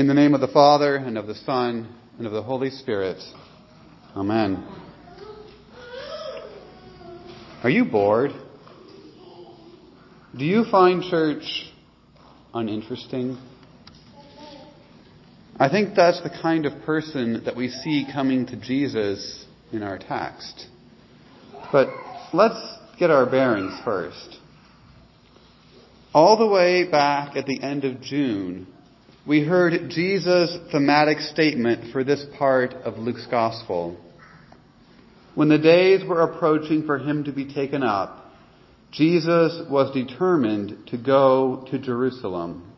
In the name of the Father, and of the Son, and of the Holy Spirit. Amen. Are you bored? Do you find church uninteresting? I think that's the kind of person that we see coming to Jesus in our text. But let's get our bearings first. All the way back at the end of June, we heard Jesus' thematic statement for this part of Luke's Gospel. When the days were approaching for him to be taken up, Jesus was determined to go to Jerusalem.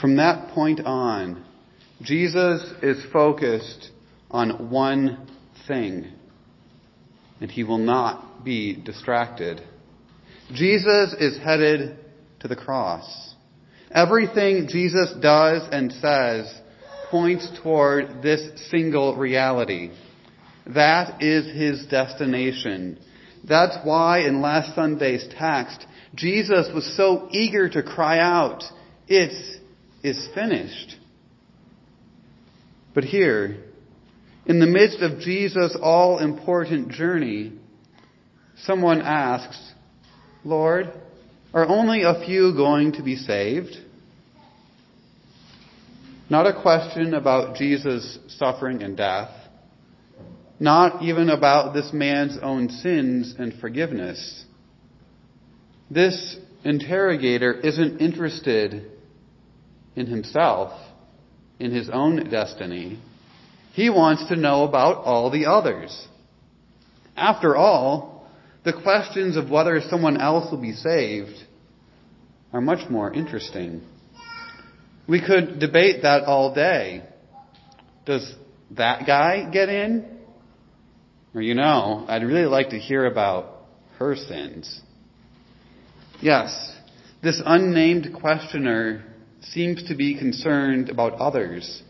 From that point on, Jesus is focused on one thing, and he will not be distracted. Jesus is headed to the cross. Everything Jesus does and says points toward this single reality. That is his destination. That's why in last Sunday's text, Jesus was so eager to cry out, "It is finished." But here, in the midst of Jesus' all-important journey, someone asks, "Lord, are only a few going to be saved?" Not a question about Jesus' suffering and death. Not even about this man's own sins and forgiveness. This interrogator isn't interested in himself, in his own destiny. He wants to know about all the others. After all, the questions of whether someone else will be saved are much more interesting. We could debate that all day. Does that guy get in? Or, I'd really like to hear about her sins. Yes, this unnamed questioner seems to be concerned about others,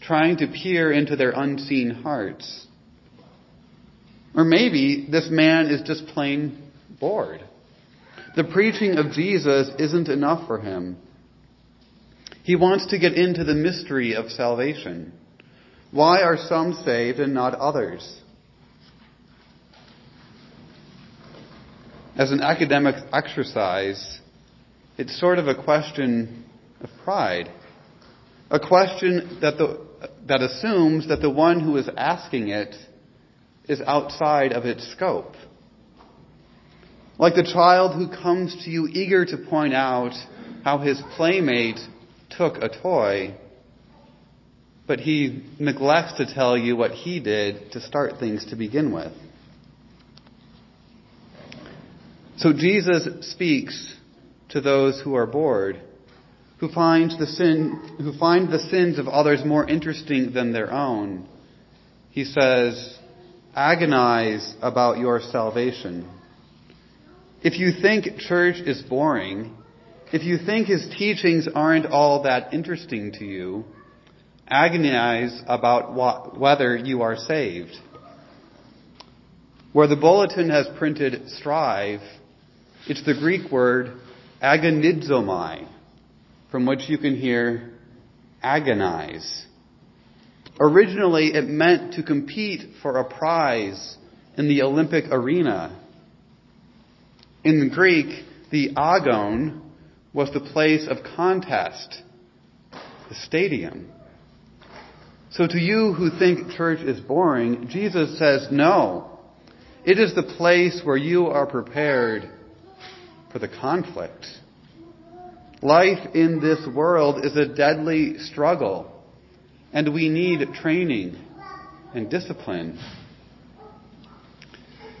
trying to peer into their unseen hearts. Or maybe this man is just plain bored. The preaching of Jesus isn't enough for him. He wants to get into the mystery of salvation. Why are some saved and not others? As an academic exercise, it's sort of a question of pride. A question that assumes that the one who is asking it is outside of its scope. Like the child who comes to you eager to point out how his playmate took a toy, but he neglects to tell you what he did to start things to begin with. So Jesus speaks to those who are bored, who find the sins of others more interesting than their own. He says, "Agonize about your salvation." If you think church is boring, if you think his teachings aren't all that interesting to you, agonize about whether you are saved. Where the bulletin has printed "strive," it's the Greek word agonizomai, from which you can hear agonize. Originally, it meant to compete for a prize in the Olympic arena. In Greek, the agon was the place of contest, the stadium. So to you who think church is boring, Jesus says, no, it is the place where you are prepared for the conflict. Life in this world is a deadly struggle, and we need training and discipline.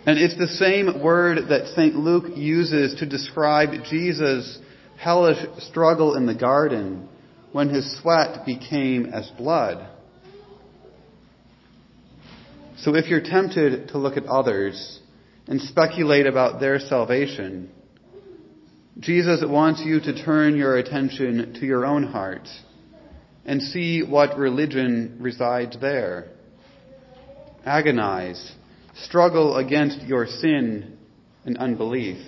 And it's the same word that St. Luke uses to describe Jesus' hellish struggle in the garden when his sweat became as blood. So if you're tempted to look at others and speculate about their salvation, Jesus wants you to turn your attention to your own heart and see what religion resides there. Agonize, struggle against your sin and unbelief.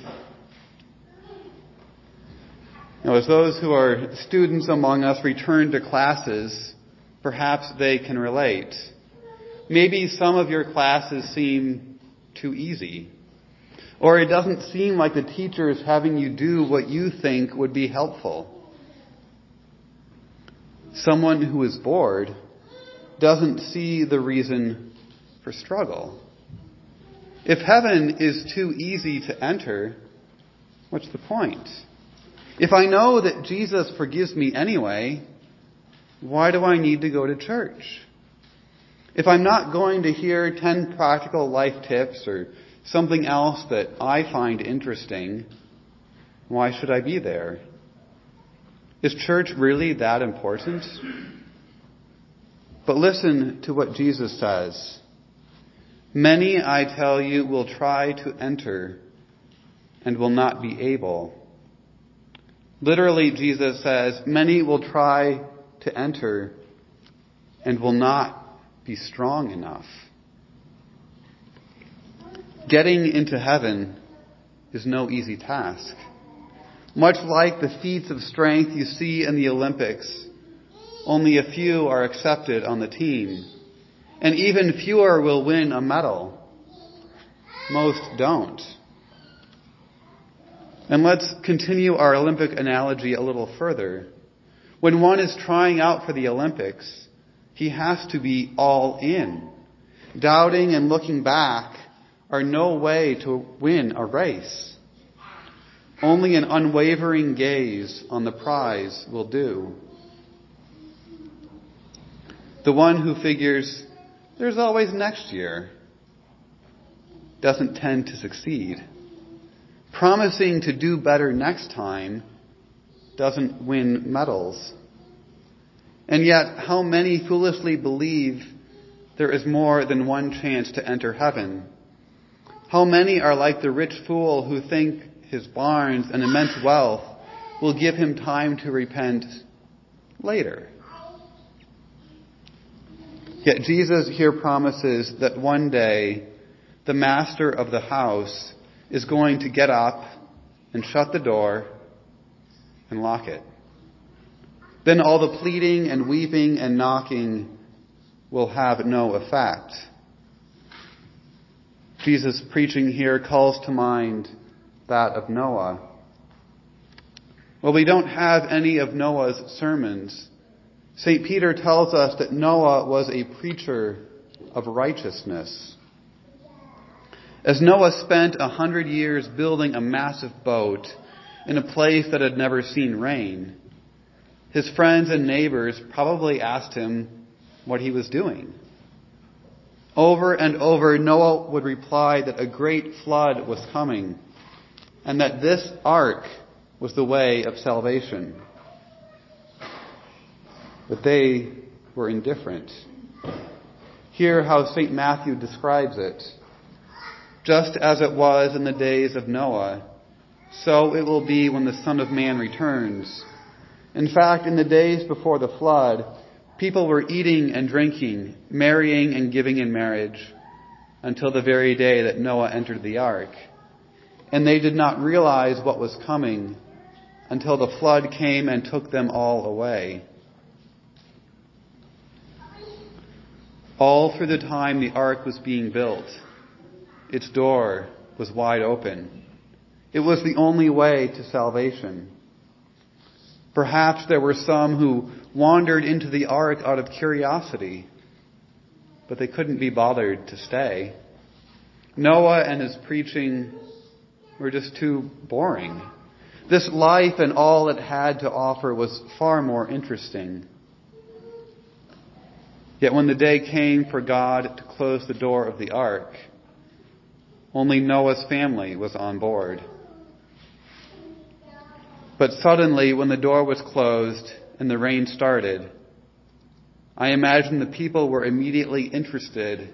Now, as those who are students among us return to classes, perhaps they can relate. Maybe some of your classes seem too easy, or it doesn't seem like the teacher is having you do what you think would be helpful. Someone who is bored doesn't see the reason for struggle. If heaven is too easy to enter, what's the point? If I know that Jesus forgives me anyway, why do I need to go to church? If I'm not going to hear 10 practical life tips or something else that I find interesting, why should I be there? Is church really that important? But listen to what Jesus says. Many, I tell you, will try to enter and will not be able. Literally, Jesus says, many will try to enter and will not be strong enough. Getting into heaven is no easy task. Much like the feats of strength you see in the Olympics, only a few are accepted on the team, and even fewer will win a medal. Most don't. And let's continue our Olympic analogy a little further. When one is trying out for the Olympics, he has to be all in. Doubting and looking back are no way to win a race. Only an unwavering gaze on the prize will do. The one who figures, there's always next year, doesn't tend to succeed. Promising to do better next time doesn't win medals. And yet, how many foolishly believe there is more than one chance to enter heaven? How many are like the rich fool who think his barns and immense wealth will give him time to repent later? Yet Jesus here promises that one day the master of the house is going to get up and shut the door and lock it. Then all the pleading and weeping and knocking will have no effect. Jesus' preaching here calls to mind that of Noah. Well, we don't have any of Noah's sermons. St. Peter tells us that Noah was a preacher of righteousness. As Noah spent 100 years building a massive boat in a place that had never seen rain, his friends and neighbors probably asked him what he was doing. Over and over, Noah would reply that a great flood was coming and that this ark was the way of salvation. But they were indifferent. Hear how St. Matthew describes it. Just as it was in the days of Noah, so it will be when the Son of Man returns. In fact, in the days before the flood, people were eating and drinking, marrying and giving in marriage, until the very day that Noah entered the ark. And they did not realize what was coming until the flood came and took them all away. All through the time the ark was being built, its door was wide open. It was the only way to salvation. Perhaps there were some who wandered into the ark out of curiosity, but they couldn't be bothered to stay. Noah and his preaching were just too boring. This life and all it had to offer was far more interesting. Yet when the day came for God to close the door of the ark, only Noah's family was on board. But suddenly, when the door was closed and the rain started, I imagine the people were immediately interested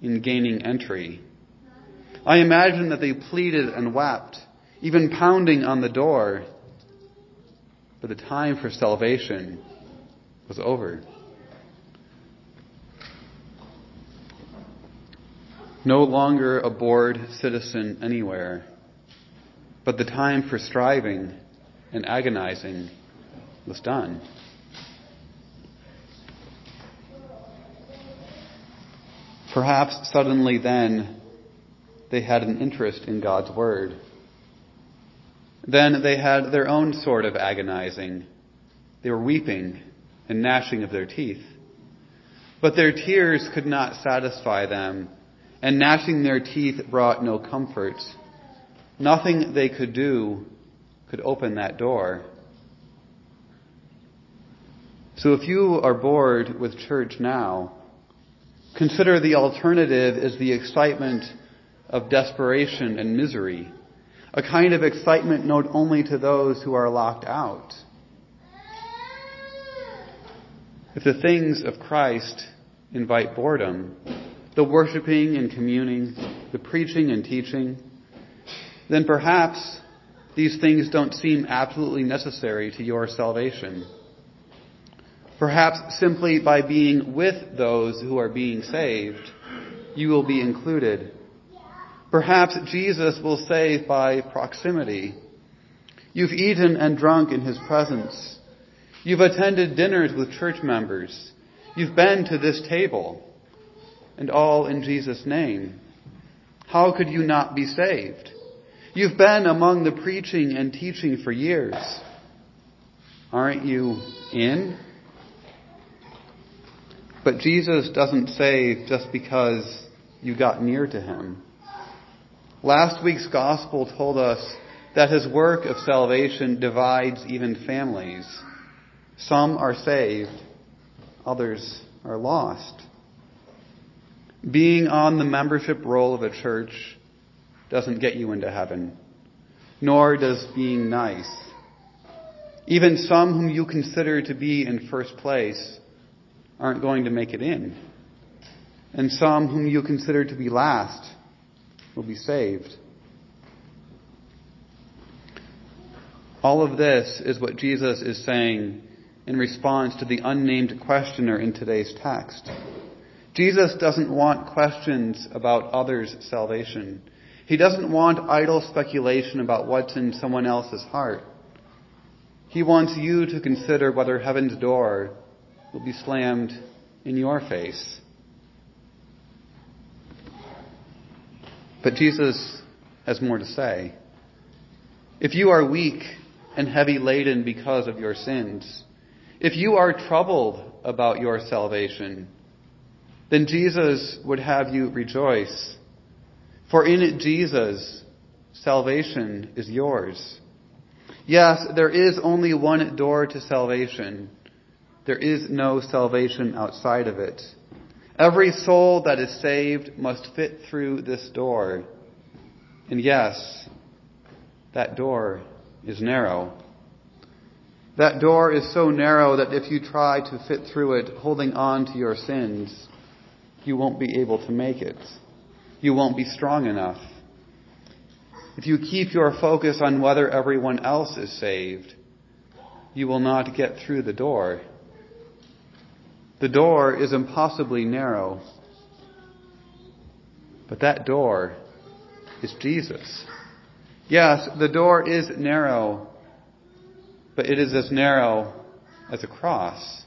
in gaining entry. I imagine that they pleaded and wept, even pounding on the door. But the time for salvation was over. No longer a bored citizen anywhere, but the time for striving and agonizing was done. Perhaps suddenly then they had an interest in God's word. Then they had their own sort of agonizing. They were weeping and gnashing of their teeth. But their tears could not satisfy them, and gnashing their teeth brought no comfort. Nothing they could do could open that door. So if you are bored with church now, consider the alternative is the excitement of desperation and misery, a kind of excitement known only to those who are locked out. If the things of Christ invite boredom, the worshiping and communing, the preaching and teaching, then perhaps these things don't seem absolutely necessary to your salvation. Perhaps simply by being with those who are being saved, you will be included. Perhaps Jesus will save by proximity. You've eaten and drunk in his presence. You've attended dinners with church members. You've been to this table. And all in Jesus' name. How could you not be saved? You've been among the preaching and teaching for years. Aren't you in? But Jesus doesn't save just because you got near to him. Last week's gospel told us that his work of salvation divides even families. Some are saved, others are lost. Being on the membership roll of a church doesn't get you into heaven, nor does being nice. Even some whom you consider to be in first place aren't going to make it in, and some whom you consider to be last will be saved. All of this is what Jesus is saying in response to the unnamed questioner in today's text. Jesus doesn't want questions about others' salvation. He doesn't want idle speculation about what's in someone else's heart. He wants you to consider whether heaven's door will be slammed in your face. But Jesus has more to say. If you are weak and heavy laden because of your sins, if you are troubled about your salvation, then Jesus would have you rejoice. For in Jesus, salvation is yours. Yes, there is only one door to salvation. There is no salvation outside of it. Every soul that is saved must fit through this door. And yes, that door is narrow. That door is so narrow that if you try to fit through it holding on to your sins, you won't be able to make it. You won't be strong enough. If you keep your focus on whether everyone else is saved, you will not get through the door. The door is impossibly narrow, but that door is Jesus. Yes, the door is narrow, but it is as narrow as a cross.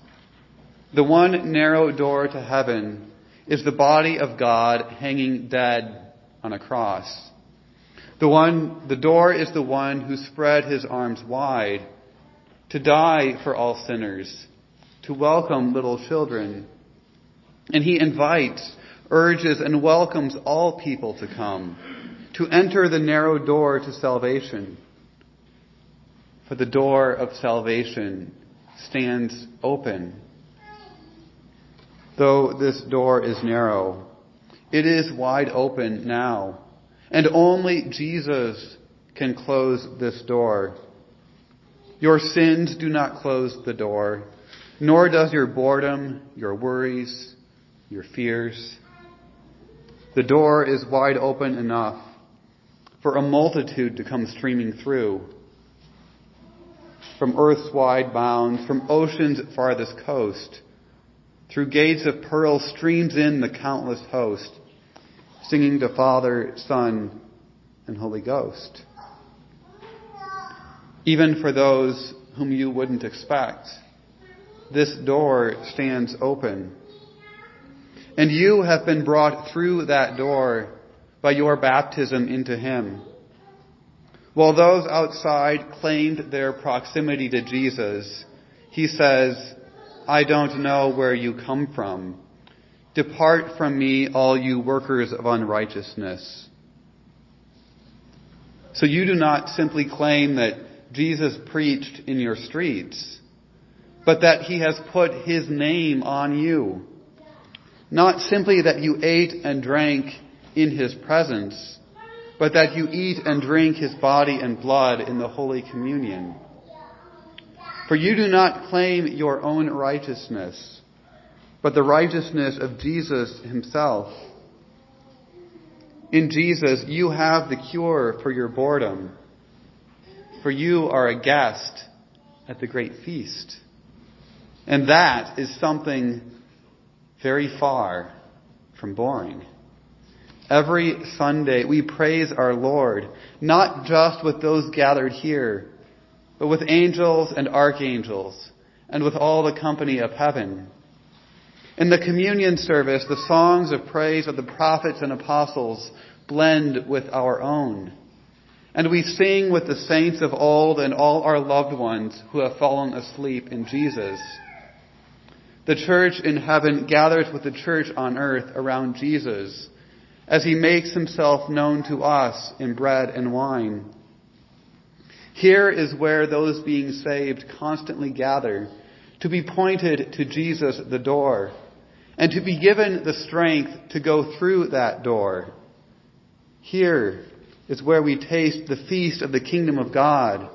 The one narrow door to heaven is the body of God hanging dead on a cross. The door is the one who spread his arms wide to die for all sinners, to welcome little children. And he invites, urges, and welcomes all people to come, to enter the narrow door to salvation. For the door of salvation stands open. Though this door is narrow, it is wide open now, and only Jesus can close this door. Your sins do not close the door. Nor does your boredom, your worries, your fears. The door is wide open enough for a multitude to come streaming through. From earth's wide bounds, from ocean's farthest coast, through gates of pearl streams in the countless host, singing to Father, Son, and Holy Ghost. even for those whom you wouldn't expect. This door stands open. And you have been brought through that door by your baptism into Him. While those outside claimed their proximity to Jesus, He says, I don't know where you come from. Depart from me, all you workers of unrighteousness. So you do not simply claim that Jesus preached in your streets, but that He has put His name on you. Not simply that you ate and drank in His presence, but that you eat and drink His body and blood in the Holy Communion. For you do not claim your own righteousness, but the righteousness of Jesus Himself. In Jesus, you have the cure for your boredom, for you are a guest at the great feast. And that is something very far from boring. Every Sunday we praise our Lord, not just with those gathered here, but with angels and archangels, and with all the company of heaven. In the communion service, the songs of praise of the prophets and apostles blend with our own. And we sing with the saints of old and all our loved ones who have fallen asleep in Jesus. The church in heaven gathers with the church on earth around Jesus as He makes Himself known to us in bread and wine. Here is where those being saved constantly gather to be pointed to Jesus, the door, and to be given the strength to go through that door. Here is where we taste the feast of the kingdom of God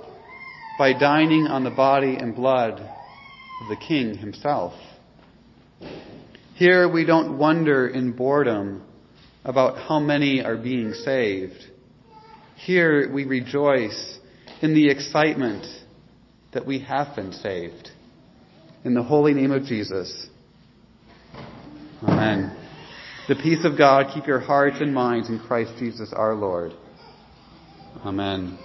by dining on the body and blood of the King Himself. Here we don't wonder in boredom about how many are being saved. Here we rejoice in the excitement that we have been saved. In the holy name of Jesus. Amen. The peace of God, keep your hearts and minds in Christ Jesus our Lord. Amen.